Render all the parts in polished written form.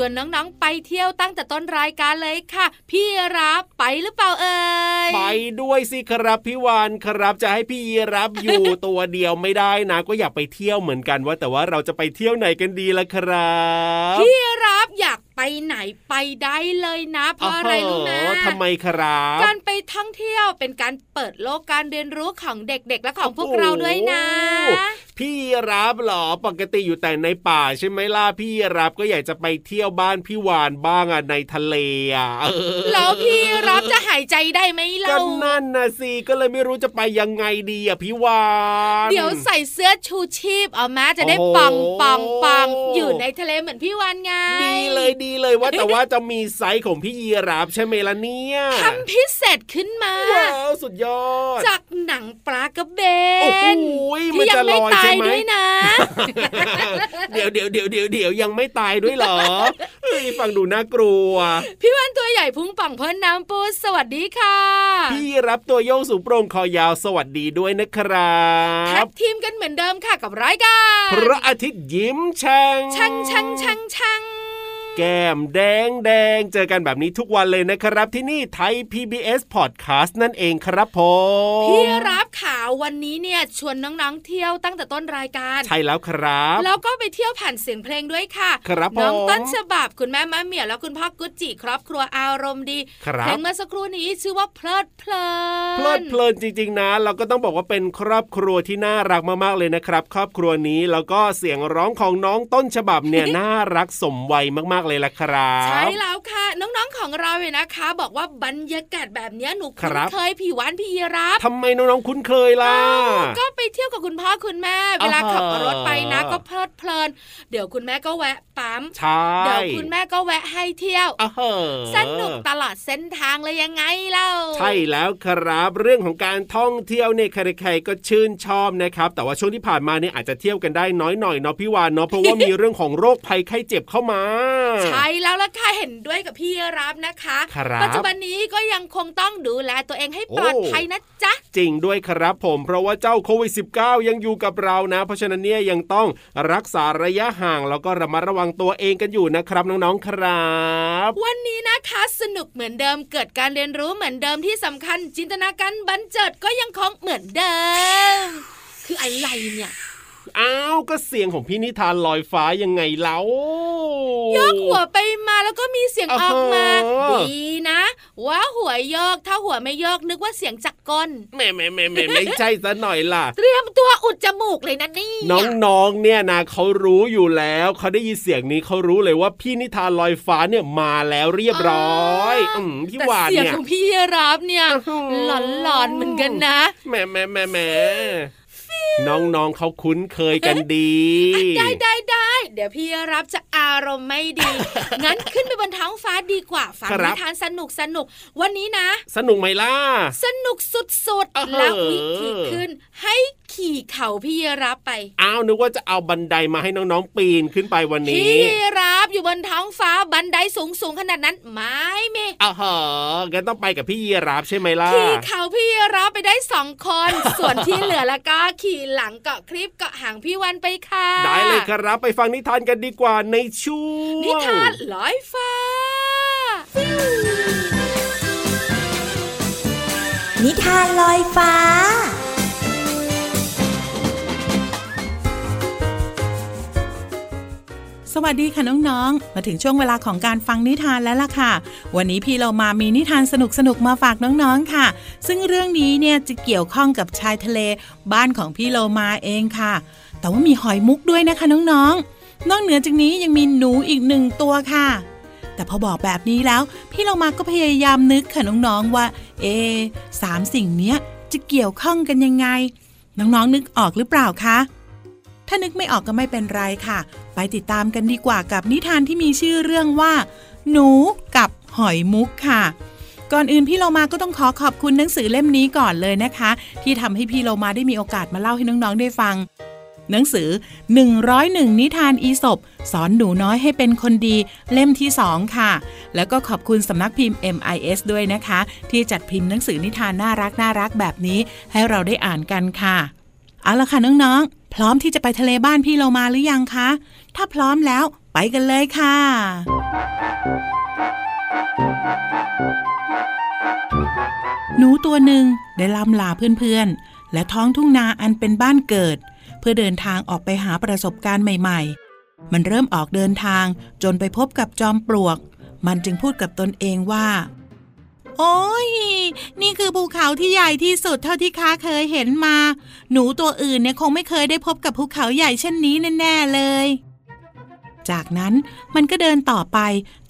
ส่วนน้องๆไปเที่ยวตั้งแต่ต้นรายการเลยค่ะพี่รับไปหรือเปล่าเอ่ยไปด้วยสิครับพี่วานครับจะให้พี่รับอยู่ ตัวเดียวไม่ได้นะก็อยากไปเที่ยวเหมือนกันว่าแต่ว่าเราจะไปเที่ยวไหนกันดีล่ะครับพี่รับอยากไปไหนไปได้เลยนะเพราะอะไรรู้นะทำไมครับการไปท่องเที่ยวเป็นการเปิดโลกการเรียนรู้ของเด็กๆและของพวกเราด้วยนะพี่รับหรอปกติอยู่แต่ในป่าใช่ไหมล่ะพี่รับก็อยากจะไปเที่ยวบ้านพี่วานบ้างอ่ะในทะเลอ่ะแล้วพี่รับจะหายใจได้ไหมเล่าก็นั่นน่ะสิก็เลยไม่รู้จะไปยังไงดีอ่ะพี่วานเดี๋ยวใส่เสื้อชูชีพเอามาจะได้ปังปังปังอยู่ในทะเลเหมือนพี่วานไงดีเลยว่าแต่ว่าจะมีไซส์ของพี่ยีราฟใช่ไหมล่ะเนี่ยทำพิเศษขึ้นมาว้าวสุดยอดจากหนังปลากระเบนโอ้โหมันจะลอยใช่ไหมเดี๋ยวยังไม่ตายด้วยเหรอฟังดูน่ากลัวพี่วัน ใหญ่พุงป่องพ้นน้ำปูสวัสดีค่ะพี่รับตัวโยงสูงโปร่งคอยาวสวัสดีด้วยนะครับแท็กทีมกันเหมือนเดิมค่ะกับรายการพระอาทิตย์ยิ้มแฉ่งแก้มแดงแดงเจอกันแบบนี้ทุกวันเลยนะครับที่นี่ไทย PBS Podcast นั่นเองครับผมพี่รับข่าววันนี้เนี่ยชวนน้องๆเที่ยวตั้งแต่ต้นรายการใช่แล้วครับแล้วก็ไปเที่ยวผ่านเสียงเพลงด้วยค่ะครับน้องต้นฉบับคุณแม่มะเหมี่ยวแล้วคุณพ่อกุ๊ดจิครอบครัวอารมณ์ดีเพลงเมื่อสักครู่นี้ชื่อว่าเพลิดเพลินจริงๆนะเราก็ต้องบอกว่าเป็นครอบครัวที่น่ารักมากๆเลยนะครับครอบครัวนี้แล้วก็เสียงร้องของน้องต้นฉบับเนี่ย น่ารักสมวัยมากๆเลยล่ะครับใช่แล้วค่ะน้องๆของเราเนี่ยนะคะบอกว่าบรรยากาศแบบนี้หนูคุ้นเคยพี่วานพี่ยีราฟทำไมน้องๆคุ้นเคยล่ะก็ไปเที่ยวกับคุณพ่อคุณแม่เวลาขับรถไปนะก็เพลิดเพลินเดี๋ยวคุณแม่ก็แวะปั๊มเดี๋ยวคุณแม่ก็แวะให้เที่ยวสนุกตลอดเส้นทางเลยยังไงเล่าใช่แล้วครับเรื่องของการท่องเที่ยวเนี่ยใครๆก็ชื่นชอบนะครับแต่ว่าช่วงที่ผ่านมาเนี่ยอาจจะเที่ยวกันได้น้อยหน่อยเนาะพี่วานเนาะเพราะว่ามีเรื่องของโรคภัยไข้เจ็บเข้ามาใช่แล้วล่ะค่ะเห็นด้วยกับพี่รับนะคะปัจจุบันนี้ก็ยังคงต้องดูแลตัวเองให้ปลอดภัยนะจ๊ะจริงด้วยครับผมเพราะว่าเจ้าโควิด -19 ยังอยู่กับเรานะเพราะฉะนั้นเนี่ยยังต้องรักษาระยะห่างแล้วก็ระมัดระวังตัวเองกันอยู่นะครับน้องๆครับวันนี้นะคะสนุกเหมือนเดิมเกิดการเรียนรู้เหมือนเดิมที่สำคัญจินตนาการบันเจิดก็ยังคงเหมือนเดิมคืออะไรเนี่ยอ้าวก็เสียงของพี่นิทานลอยฟ้ายังไงเล่ายกหัวไปมาแล้วก็มีเสียงออกมาดีนะว่าหัวโยกถ้าหัวไม่โยกนึกว่าเสียงจักรกลแม่ ไม่ใช่ซะหน่อยล่ะเตรียมตัวอุดจมูกเลยนะนี่น้องๆเนี่ยนะเขารู้อยู่แล้วเขาได้ยินเสียงนี้เขารู้เลยว่าพี่นิทานลอยฟ้าเนี่ยมาแล้วเรียบร้อยพี่หวานเนี่ยเสียงของพี่รับเนี่ยหลอนๆเหมือนกันนะแม่น้องๆเขาคุ้นเคยกันดีได้เดี๋ยวพี่รับจะอารมณ์ไม่ดี งั้นขึ้นไปบนท้องฟ้าดีกว่าฟังนิทานสนุกวันนี้นะสนุกไหมล่ะสนุกสุดๆแล้ววิธีขึ้นให้ขี่เขาพี่รับไปอ้าวนึกว่าจะเอาบันไดมาให้น้องๆปีนขึ้นไปวันนี้พี่รับอยู่บนท้องฟ้าบันไดสูงขนาดนั้นไม่งั้นต้องไปกับพี่รับใช่ไหมล่ะขี่เขาพี่รับไปได้2คนส่วนที่เหลือละก็ขี่หลังเกาะคลิปเกาะหางพี่วันไปค่ะได้เลยครับไปฟังนิทานกันดีกว่าในช่วงนิทานลอยฟ้านิทานลอยฟ้าสวัสดีค่ะน้องๆมาถึงช่วงเวลาของการฟังนิทานแล้วล่ะค่ะวันนี้พี่เรามามีนิทานสนุกๆมาฝากน้องๆค่ะซึ่งเรื่องนี้เนี่ยจะเกี่ยวข้องกับชายทะเลบ้านของพี่เรามาเองค่ะแต่ว่ามีหอยมุกด้วยนะคะน้องๆนอกเหนือจากนี้ยังมีหนูอีก1ตัวค่ะแต่พอบอกแบบนี้แล้วพี่เรามาก็พยายามนึกค่ะน้องๆว่า3สิ่งเนี้ยจะเกี่ยวข้องกันยังไงน้องๆนึกออกหรือเปล่าคะถ้านึกไม่ออกก็ไม่เป็นไรค่ะไปติดตามกันดีกว่ากับนิทานที่มีชื่อเรื่องว่าหนูกับหอยมุกค่ะก่อนอื่นพี่เรามาก็ต้องขอบคุณหนังสือเล่มนี้ก่อนเลยนะคะที่ทำให้พี่เรามาได้มีโอกาสมาเล่าให้น้องๆได้ฟังหนังสือ101นิทานอีสปสอนหนูน้อยให้เป็นคนดีเล่มที่2ค่ะแล้วก็ขอบคุณสำนักพิมพ์ MIS ด้วยนะคะที่จัดพิมพ์หนังสือนิทานน่ารักแบบนี้ให้เราได้อ่านกันค่ะเอาล่ะค่ะน้องๆพร้อมที่จะไปทะเลบ้านพี่เรามาหรือยังคะถ้าพร้อมแล้วไปกันเลยค่ะหนูตัวหนึ่งได้ล่ำลาเพื่อนๆและท้องทุ่งนาอันเป็นบ้านเกิดเพื่อเดินทางออกไปหาประสบการณ์ใหม่ๆมันเริ่มออกเดินทางจนไปพบกับจอมปลวกมันจึงพูดกับตนเองว่าโอ้ยนี่คือภูเขาที่ใหญ่ที่สุดเท่าที่ข้าเคยเห็นมาหนูตัวอื่นเนี่ยคงไม่เคยได้พบกับภูเขาใหญ่เช่นนี้แน่ๆเลยจากนั้นมันก็เดินต่อไป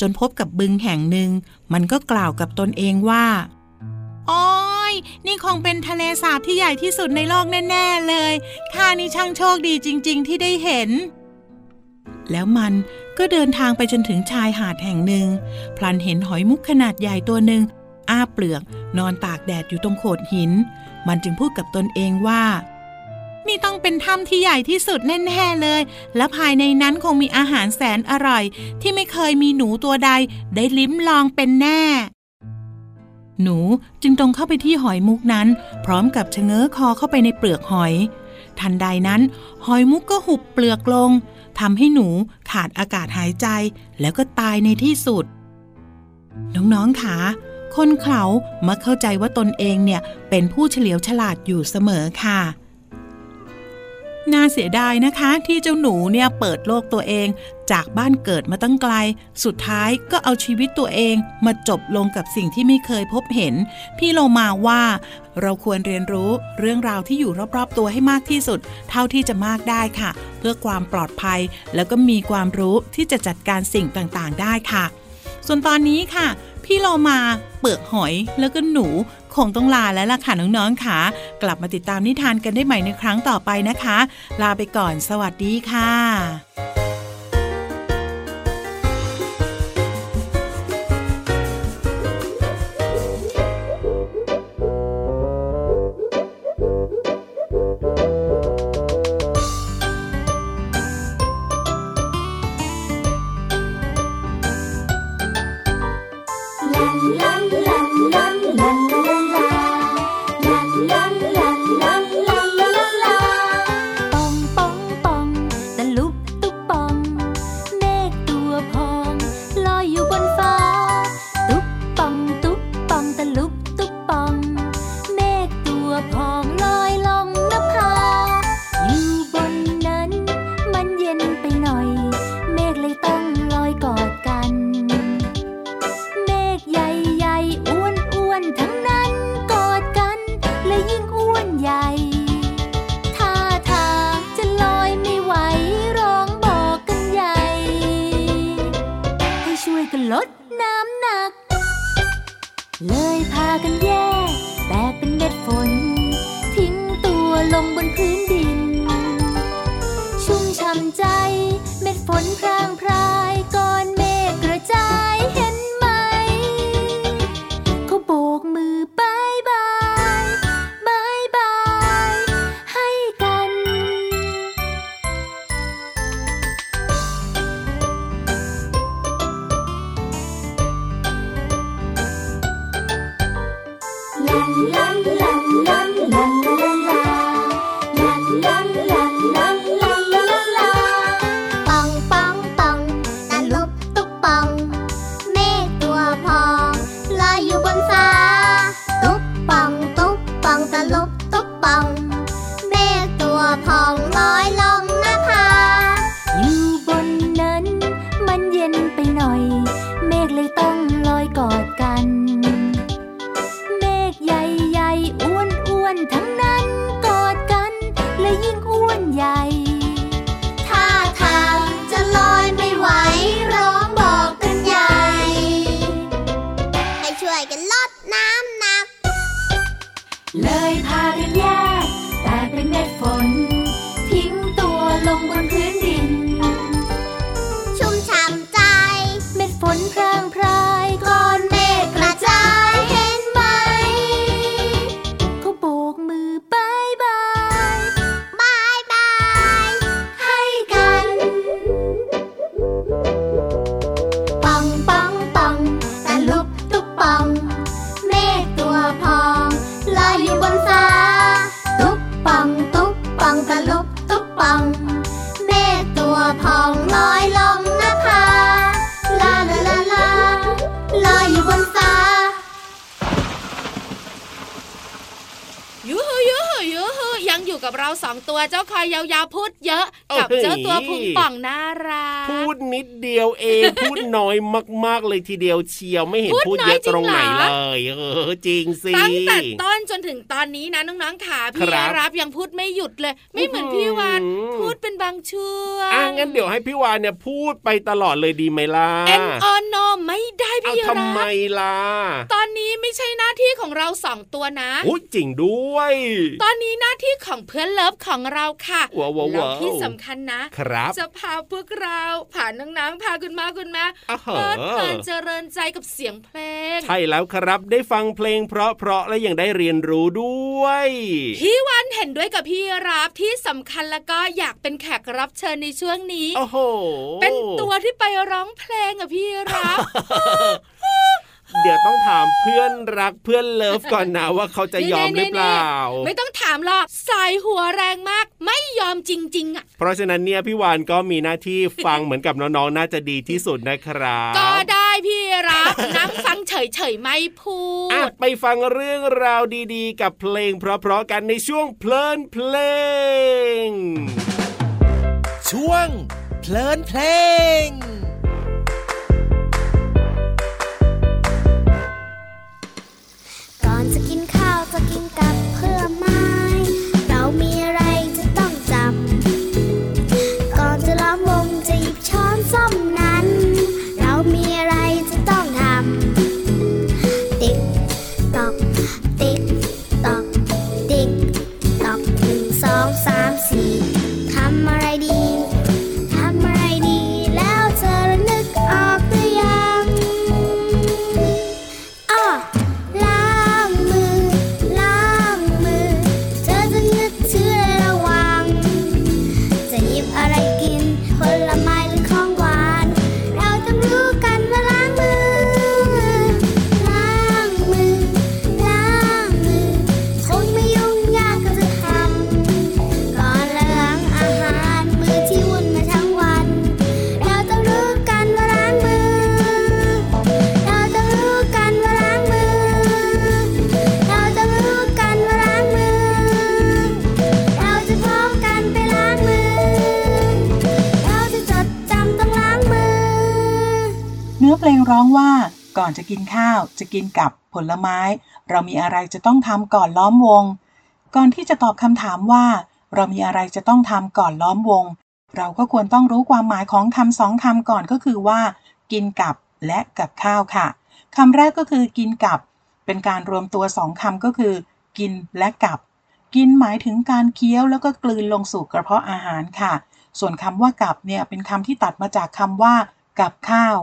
จนพบกับบึงแห่งหนึ่งมันก็กล่าวกับตนเองว่าโอ้ยนี่คงเป็นทะเลสาบที่ใหญ่ที่สุดในโลกแน่ๆเลยข้านี่ช่างโชคดีจริงๆที่ได้เห็นแล้วมันก็เดินทางไปจนถึงชายหาดแห่งหนึ่งพลันเห็นหอยมุกขนาดใหญ่ตัวหนึ่งอ้าเปลือกนอนตากแดดอยู่ตรงโขดหินมันจึงพูดกับตนเองว่า นี่ต้องเป็นถ้ำที่ใหญ่ที่สุดแน่ๆเลยและภายในนั้นคงมีอาหารแสนอร่อยที่ไม่เคยมีหนูตัวใดได้ลิ้มลองเป็นแน่หนูจึงตรงเข้าไปที่หอยมุกนั้นพร้อมกับชะเง้อคอเข้าไปในเปลือกหอยทันใดนั้นหอยมุกก็หุบเปลือกลงทำให้หนูขาดอากาศหายใจแล้วก็ตายในที่สุดน้องๆค่ะคนเขามักเข้าใจว่าตนเองเนี่ยเป็นผู้เฉลียวฉลาดอยู่เสมอค่ะน่าเสียดายนะคะที่เจ้าหนูเนี่ยเปิดโลกตัวเองจากบ้านเกิดมาตั้งไกลสุดท้ายก็เอาชีวิตตัวเองมาจบลงกับสิ่งที่ไม่เคยพบเห็นพี่โลมาว่าเราควรเรียนรู้เรื่องราวที่อยู่รอบๆตัวให้มากที่สุดเท่าที่จะมากได้ค่ะเพื่อความปลอดภัยแล้วก็มีความรู้ที่จะจัดการสิ่งต่างๆได้ค่ะส่วนตอนนี้ค่ะพี่โลมาเปลือกหอยแล้วก็หนูคงต้องลาแล้วล่ะค่ะน้องๆค่ะกลับมาติดตามนิทานกันได้ใหม่ในครั้งต่อไปนะคะลาไปก่อนสวัสดีค่ะเลยพากันแยกแตกเป็นเม็ดฝนทิ้งตัวลงบนพื้นดินชุ่มช่ำใจเม็ดฝนพรางพรายก้อนเมฆกระจายเห็นไหมเขาโบกมือบายบายบายบายให้กันเลยพากันแยกแต่เป็นเม็ดฝนทิ้งตัวลงบนพื้นดินชุ่มฉ่ำใจเม็ดฝนพรางพรายก้อนเมฆกระจายเห็นไหมเขาโบกมือบายบายบายบายให้กันปังปังปังตะลุบตุ๊บปังเมฆตัวพองลอยอยู่บนฟ้าตุ๊บปังตุ๊บปังตะลุบตุ๊บปังเมฆตัวพองลอยลงนภาลาลาลาลาลอยอยู่บนฟ้ายูฮูยูฮูยูฮูยังอยู่กับเราสองตัวเจ้าคอยยาวๆพูดเยอะกับเจ้าตัวพุงป่องน่ารักพูดนิดเดียวเองพูดน้อยมากๆเลยทีเดียวเชียวไม่เห็นพูดเยอะตรงไหนเลยจริงสิตั้งแต่ต้นจนถึงตอนนี้นะน้องๆขาพี่รับยังพูดไม่หยุดเลยไม่เหมือนพี่วานพูดเป็นบางช่วงงั้นเดี๋ยวให้พี่วานเนี่ยพูดไปตลอดเลยดีไหมล่ะเอ็นออนโนไม่ได้พี่ เอาทำไมล่ะตอนนี้ไม่ใช่หน้าที่ของเราสองตัวนะโอ้จริงด้วยตอนนี้หน้าที่ของเพื่อนเลิฟของเราค่ะแล้วที่สำคัญนะจะพาพวกเราผ่านน้องๆพาคุณแม่เพลิดเพลินเจริญใจกับเสียงเพลงใช่แล้วครับได้ฟังเพลงเพราะและยังได้เรียนรู้ด้วยพี่วันเห็นด้วยกับพี่รับที่สำคัญแล้วก็อยากเป็นแขกรับเชิญในช่วงนี้โอ้โหเป็นตัวที่ไปร้องเพลงอะพี่รับ เดี๋ยวต้องถามเพื่อนรักเพื่อนเลิฟก่อนนะว่าเขาจะยอมหรือเปล่าไม่ต้องถามหรอกสายหัวแรงมากไม่ยอมจริงๆอ่ะเพราะฉะนั้นเนี่ยพี่วานก็มีหน้าที่ฟังเหมือนกับน้องๆน่าจะดีที่สุดนะครับก็ได้พี่รักนั่งฟังเฉยๆไม่พูดไปฟังเรื่องราวดีๆกับเพลงเพราะๆกันในช่วงเพลินเพลงช่วงเพลินเพลงจะกินข้าวจะกินกับเพื่อไม้เรามีอะไรจะต้องจำก่อนจะล้อมวงจะหยิบช้อนส้อมนั้นเรามีอะไรจะต้องทำติ๊กตอกติ๊กตอกติ๊กตอก1 2 3 4ทำอะไรดีแล้วเธอระนึกออกหรือยังเพลงร้องว่าก่อนจะกินข้าวจะกินกับผลไม้เรามีอะไรจะต้องทำก่อนล้อมวงก่อนที่จะตอบคำถามว่าเรามีอะไรจะต้องทำก่อนล้อมวงเราก็ควรต้องรู้ความหมายของคำสองคำก่อนก็คือว่ากินกับและกับข้าวค่ะคำแรกก็คือกินกับเป็นการรวมตัวสองคำก็คือกินและกับกินหมายถึงการเคี้ยวแล้วก็กลืนลงสู่กระเพาะอาหารค่ะส่วนคำว่ากับเนี่ยเป็นคำที่ตัดมาจากคำว่ากับข้าว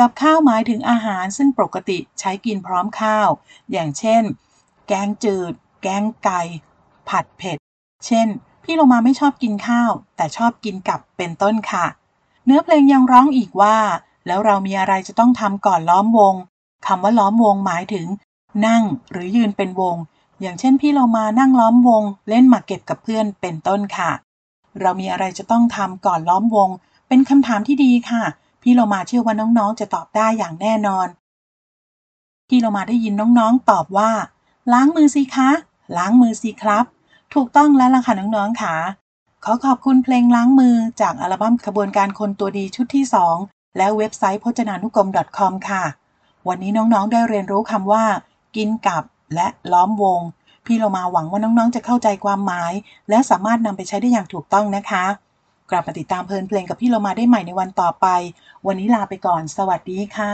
กับข้าวหมายถึงอาหารซึ่งปกติใช้กินพร้อมข้าวอย่างเช่นแกงจืดแกงไก่ผัดเผ็ดเช่นพี่โลมาไม่ชอบกินข้าวแต่ชอบกินกับเป็นต้นค่ะเนื้อเพลงยังร้องอีกว่าแล้วเรามีอะไรจะต้องทำก่อนล้อมวงคำว่าล้อมวงหมายถึงนั่งหรือยืนเป็นวงอย่างเช่นพี่โลมานั่งล้อมวงเล่นหมากเก็บกับเพื่อนเป็นต้นค่ะเรามีอะไรจะต้องทำก่อนล้อมวงเป็นคำถามที่ดีค่ะพี่โลมาเชื่อว่าน้องๆจะตอบได้อย่างแน่นอนพี่โลมาได้ยินน้องๆตอบว่าล้างมือสิคะล้างมือสิครับถูกต้องแล้วล่ะค่ะน้องๆค่ะขอขอบคุณเพลงล้างมือจากอัลบั้มขบวนการคนตัวดีชุดที่2และเว็บไซต์พจนานุกรม .com ค่ะวันนี้น้องๆได้เรียนรู้คำว่ากินกับและล้อมวงพี่โลมาหวังว่าน้องๆจะเข้าใจความหมายและสามารถนำไปใช้ได้อย่างถูกต้องนะคะกลับมาติดตามเพลินเพลงกับพี่โลมาได้ใหม่ในวันต่อไปวันนี้ลาไปก่อนสวัสดีค่ะ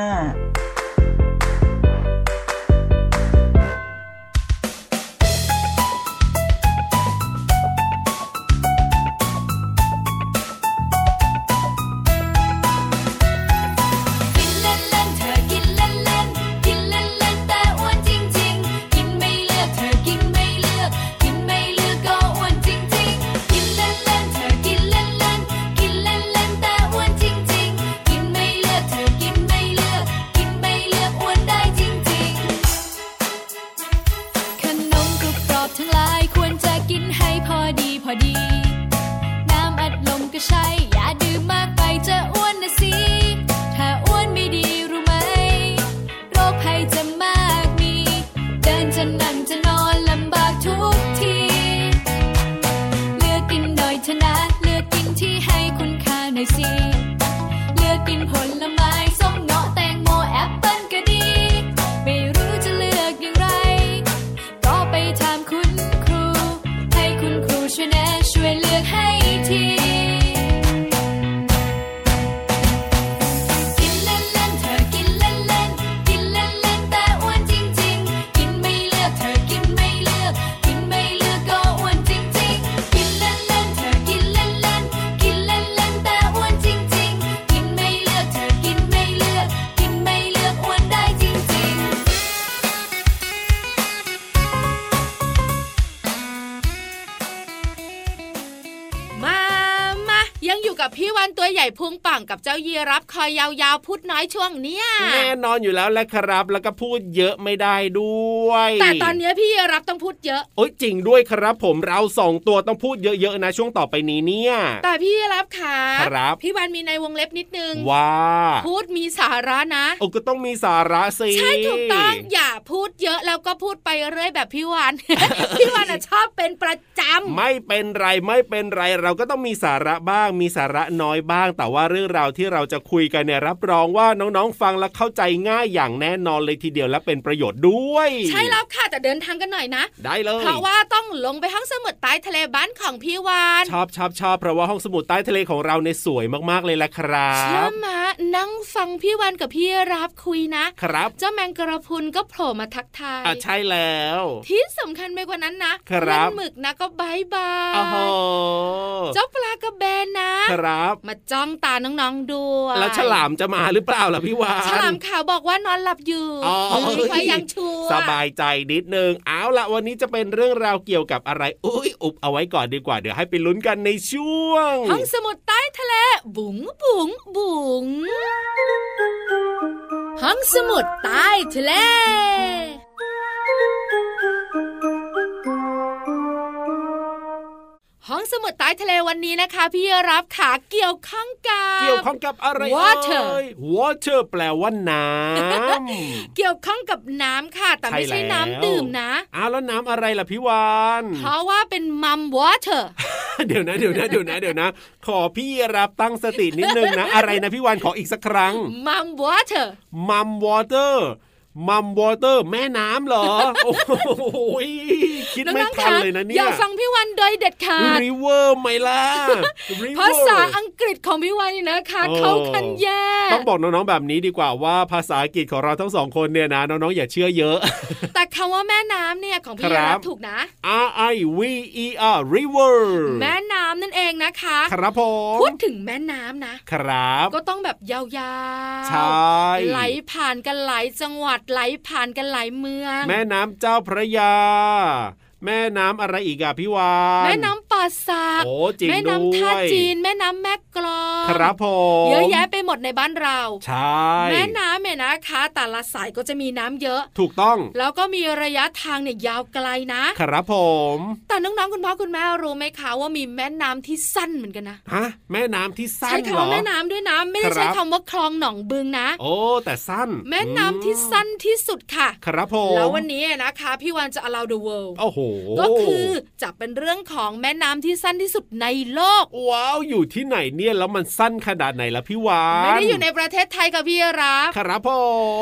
มันตัวใหญ่พุงป่องกับเจ้ายีรับคอยยาวๆพูดน้อยช่วงเนี้ยแน่นอนอยู่แล้วแหละครับแล้วก็พูดเยอะไม่ได้ด้วยแต่ตอนนี้พี่ยีรับต้องพูดเยอะโอ๊ยจริงด้วยครับผมเรา2ตัวต้องพูดเยอะๆนะช่วงต่อไปนี้เนี่ยแต่พี่ยีรับค่ะครับพี่วันมีในวงเล็บนิดนึงว่าพูดมีสาระนะโอ้ก็ต้องมีสาระสิใช่ถูกต้องอย่าพูดเยอะแล้วก็พูดไปเรื่อยแบบพี่วัน พี่วันน่ะชอบเป็นประจำไม่เป็นไรเราก็ต้องมีสาระบ้างมีสาระน้อยบ้างแต่ว่าเรื่องราวที่เราจะคุยกันเนี่ยรับรองว่าน้องๆฟังแล้วเข้าใจง่ายอย่างแน่นอนเลยทีเดียวและเป็นประโยชน์ด้วยใช่แล้วค่ะแต่เดินทางกันหน่อยนะได้เลยเพราะว่าต้องลงไปห้องสมุดใต้ทะเลบ้านของพี่วันชอบเพราะว่าห้องสมุดใต้ทะเลของเราเนี่ยสวยมากๆเลยล่ะครับเชื่อมานั่งฟังพี่วันกับพี่รับคุยนะครับเจ้าแมงกระพุนก็โผล่มาทักทายใช่แล้วที่สำคัญไปกว่านั้นนะเล่นหมึกนะก็บายเจ้าปลากระเบนนะครับมาจ้องตาน้องๆด้วยแล้วฉลามจะมาหรือเปล่าล่ะพี่วานฉลามขาวบอกว่านอนหลับอยู่ไม่ค่อยยังชัวร์สบายใจนิดนึงเอาล่ะวันนี้จะเป็นเรื่องราวเกี่ยวกับอะไรอุ้ยอุบเอาไว้ก่อนดีกว่าเดี๋ยวให้ไปลุ้นกันในช่วงห้องสมุดใต้ทะเลบุ๋งบุ๋งบุ๋งห้องสมุดใต้ทะเลห้องสมุดใต้ทะเลวันนี้นะคะพี่รับขาเกี่ยวข้องกับอะไร water แปลว่าน้ำ เกี่ยวข้องกับน้ำค่ะแต่ไม่ใช่น้ำดื่มนะแล้วน้ำอะไรล่ะพี่วานเพราะว่าเป็น mum water เดี๋ยวนะขอพี่รับตั้งสตินิดนึงนะ อะไรนะพี่วานขออีกสักครั้ง mum waterมัมวอเตอร์แม่น้ำเหรอ โอ้โหคิดไม่ทันเลยนะเนี่ยอย่าฟังพี่วันโดยเด็ดขาด River ไม่ล่ะ ภาษาอังกฤษของพี่วันนะคะเข้ากันแย่ต้องบอกน้องๆแบบนี้ดีกว่าว่าภาษาอังกฤษของเราทั้งสองคนเนี่ยนะน้องๆอย่าเชื่อเยอะ แต่คำว่าแม่น้ำเนี่ยของพี่รับถูกนะ R I V E R River แม่น้ำนั่นเองนะคะครับผมพูดถึงแม่น้ำนะครับก็ต้องแบบยาวๆใช่ไหลผ่านกันหลายจังหวัดไหลผ่านกันหลายเมืองแม่น้ำเจ้าพระยาแม่น้ำอะไรอีกอะพี่วานแม่น้ำป่าสักแม่น้ำท่าจีนแม่น้ำแม่กลองครับผมเยอะแยะไปหมดในบ้านเราใช่แม่น้ำเนี่ยนะคะแต่ละสายก็จะมีน้ำเยอะถูกต้องแล้วก็มีระยะทางเนี่ยยาวไกลนะครับผมแต่น้องๆคุณพ่อคุณแม่รู้ไหมคะว่ามีแม่น้ำที่สั้นเหมือนกันนะฮะแม่น้ำที่สั้นใช้คำว่าแม่น้ำด้วยนะไม่ได้ใช้คำว่าคลองหนองบึงนะโอ้แต่สั้นแม่น้ำที่สั้นที่สุดค่ะครับผมแล้ววันนี้นะคะพี่วานจะ Around the World โอ้โหก็คือจะเป็นเรื่องของแม่น้ำที่สั้นที่สุดในโลกว้าวอยู่ที่ไหนเนี่ยแล้วมันสั้นขนาดไหนล่ะพี่วานไม่ได้อยู่ในประเทศไทยกับพี่รับครับผ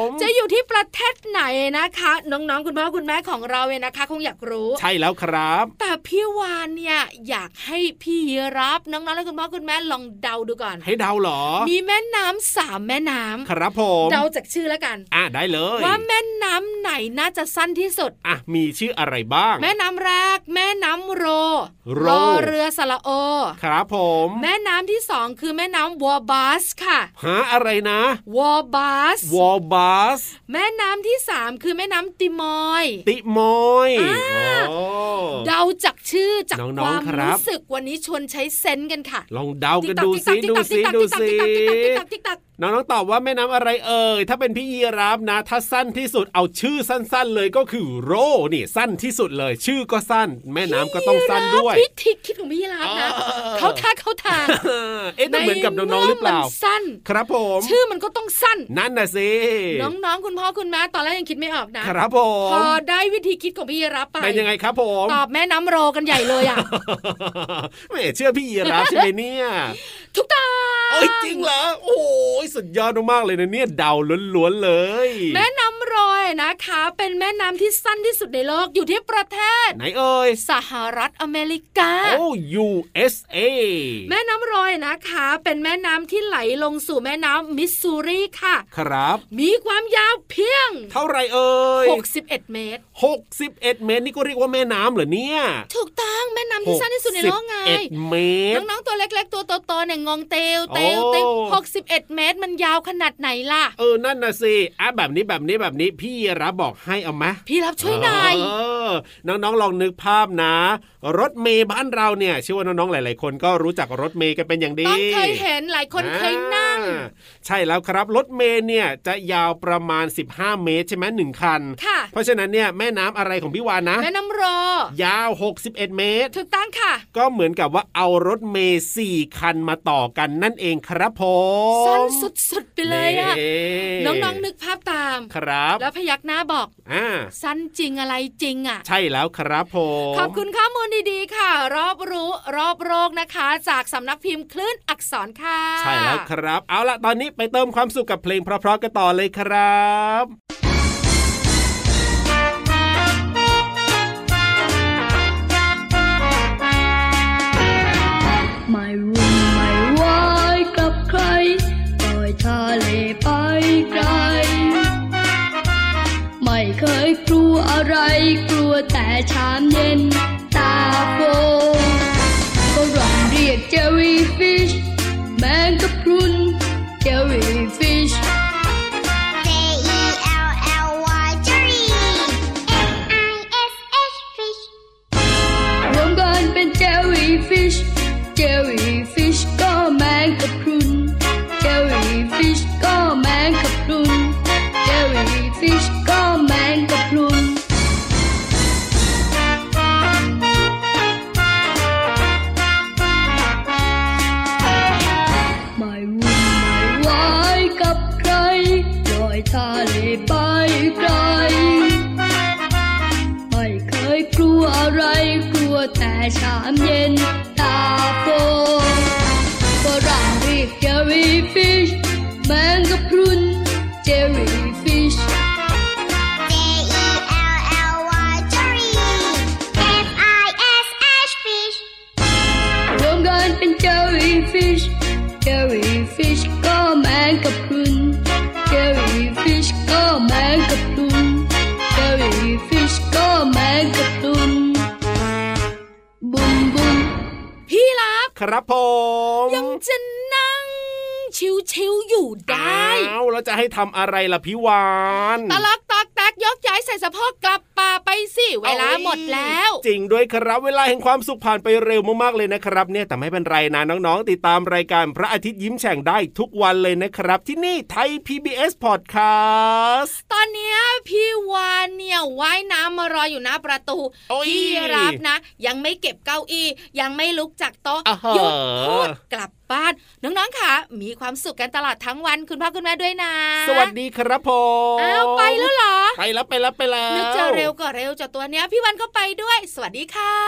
มจะอยู่ที่ประเทศไหนนะคะน้องๆคุณพ่อคุณแม่ของเราเนี่ยนะคะคงอยากรู้ใช่แล้วครับแต่พี่วานเนี่ยอยากให้พี่รับน้องๆและคุณพ่อคุณแม่ลองเดาดูก่อนให้เดาเหรอมีแม่น้ำ3แม่น้ำครับผมเดาจากชื่อแล้วกันได้เลยว่าแม่น้ำไหนน่าจะสั้นที่สุดมีชื่ออะไรบ้างแม่น้ำแรกแม่น้ำโรเรือสระโอครับผมแม่น้ำที่สองคือแม่น้ำวอบัสค่ะอะไรนะวอบัสแม่น้ำที่สามคือแม่น้ำติมอยเดาจากชื่อจากความรู้สึกวันนี้ชวนใช้เซนส์กันค่ะลองเดากันดูซิน้องๆตอบว่าแม่น้ำอะไรเอ่ยถ้าเป็นพี่ยีราฟนะถ้าสั้นที่สุดเอาชื่อสั้นๆเลยก็คือโรนี่สั้นที่สุดเลยชื่อก็สั้นแม่น้ำก็ต้องสั้นด้วยวิธีคิดของพี่ยีราฟนะเขาทาในเหมือนกับน้องๆหรือเปล่าสั้นครับผมชื่อมันก็ต้องสั้นนั่นน่ะสิน้องๆคุณพ่อคุณแม่ตอนแรกยังคิดไม่ออกนะครับผมพอได้วิธีคิดของพี่ยีราฟไปเป็นยังไงครับผมตอบแม่น้ำโรกันใหญ่เลยอ่ะแม่เชื่อพี่ยีราฟใช่ไหมเนี่ยทุกตาโอ้ยจริงเหรอโอ้ยสุดยอดมากเลยนะเนี่ยเดาล้วนๆเลยแม่น้ำรอยนะคะเป็นแม่น้ำที่สั้นที่สุดในโลกอยู่ที่ประเทศไหนเอ่ยสหรัฐอเมริกาโอ้ USA แม่น้ำรอยนะคะเป็นแม่น้ำที่ไหลลงสู่แม่น้ำมิสซูรีค่ะครับมีความยาวเพียงเท่าไรเอ่ย61 เมตรนี่ก็เรียกว่าแม่น้ำเหรอเนี่ยถูกต้องแม่น้ำที่สั้นที่สุดในโลกไง61เมตรน้องๆตัวเล็กๆตัวโตๆเนี่ยงงเตล61เมตรมันยาวขนาดไหนล่ะนั่นน่ะสิแบบนี้พี่ พี่รับบอกให้เอาไหมพี่รับช่วยหน่อยน้องๆลองนึกภาพนะรถเมล์บ้านเราเนี่ยเชื่อว่าน้องๆหลายๆคนก็รู้จักรถเมล์กันเป็นอย่างดีต้องเคยเห็นหลายคนเคยนั่งใช่แล้วครับรถเมล์เนี่ยจะยาวประมาณ15เมตรใช่ไหม1คันเพราะฉะนั้นเนี่ยแม่น้ำอะไรของพี่วานนะแม่น้ำรอยาว61เมตรถูกต้องค่ะก็เหมือนกับว่าเอารถเมล์4คันมาต่อกันนั่นเองครับผมสั้นสุดๆไปเลยอ่ะน้องๆนึกภาพตามครับแล้วพยักหน้าบอกสั้นจริงอะไรจริงอ่ะใช่แล้วครับผมขอบคุณข้อมูลดีๆค่ะรอบรู้รอบโลกนะคะจากสำนักพิมพ์คลื่นอักษรค่ะใช่แล้วครับเอาล่ะตอนนี้ไปเติมความสุขกับเพลงเพราะๆกันต่อเลยครับไม่รู้ไม่ไหวกับใครปล่อยทะเลไปไกลไม่เคยกลัวอะไรกลัวแต่ชามเย็นตาโฟก็ร้องเรียกเจอรี่ฟิชแมงกะพรุนเจอรี่ฟิชJ-E-L-L-Y เจอรี่ F-I-S-H fish รวมกันเป็นเจอรี่ฟิชเจอรี่ฟิชก็แมงกะพรุนเจอรี่ฟิชก็แมงกะพรุนเจอรี่ฟิชก็แมงกะพรุนทะเลไปไกลไม่เคยกลัวอะไรกลัวแต่ชามเย็นตาโฟฝรั่งเรียกเจอรี่ฟิชแมงกะพรุนเจอรี่ฟิช J-E-L-L-Y เจอรี่ F-I-S-H fish รวมกันเป็นเจอรี่ฟิชเจอรี่ฟิชก็แมงกะพรุนJellyfish go magaploon Jellyfish go magaploon Boom boom พี่รับครับผมยังจะนั่งชิวๆอยู่ได้อ้าวแล้วจะให้ทำอะไรล่ะพี่วานตะลักตอกแตกยกย้ายใส่สะโพกกลับป่าไปสิเวลาหมดแล้วจริงด้วยครับเวลาแห่งความสุขผ่านไปเร็วมากๆเลยนะครับเนี่ยแต่ไม่เป็นไรนะน้องๆติดตามรายการพระอาทิตย์ยิ้มแฉ่งได้ทุกวันเลยนะครับที่นี่ไทย PBS Podcast ตอนนี้พี่วานเนี่ยว่ายน้ำมารออยู่หน้าประตูพี่รับนะยังไม่เก็บเก้าอี้ยังไม่ลุกจากโต๊ะหยุดพูดกลับบ้านน้องๆค่ะมีความสุขกันตลอดทั้งวันคุณพ่อคุณแม่ด้วยนะสวัสดีครับผมอ้าวไปแล้วเหรอไปแล้วนึกจะเร็วก็เร็วจากตัวเนี้ยพี่วันก็ไปด้วยสวัสดีค่ะ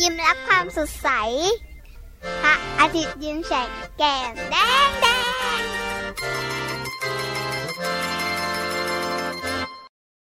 ยิ้มรับความสดใสพระอาทิตย์ยิ้มแฉกแก้มแดง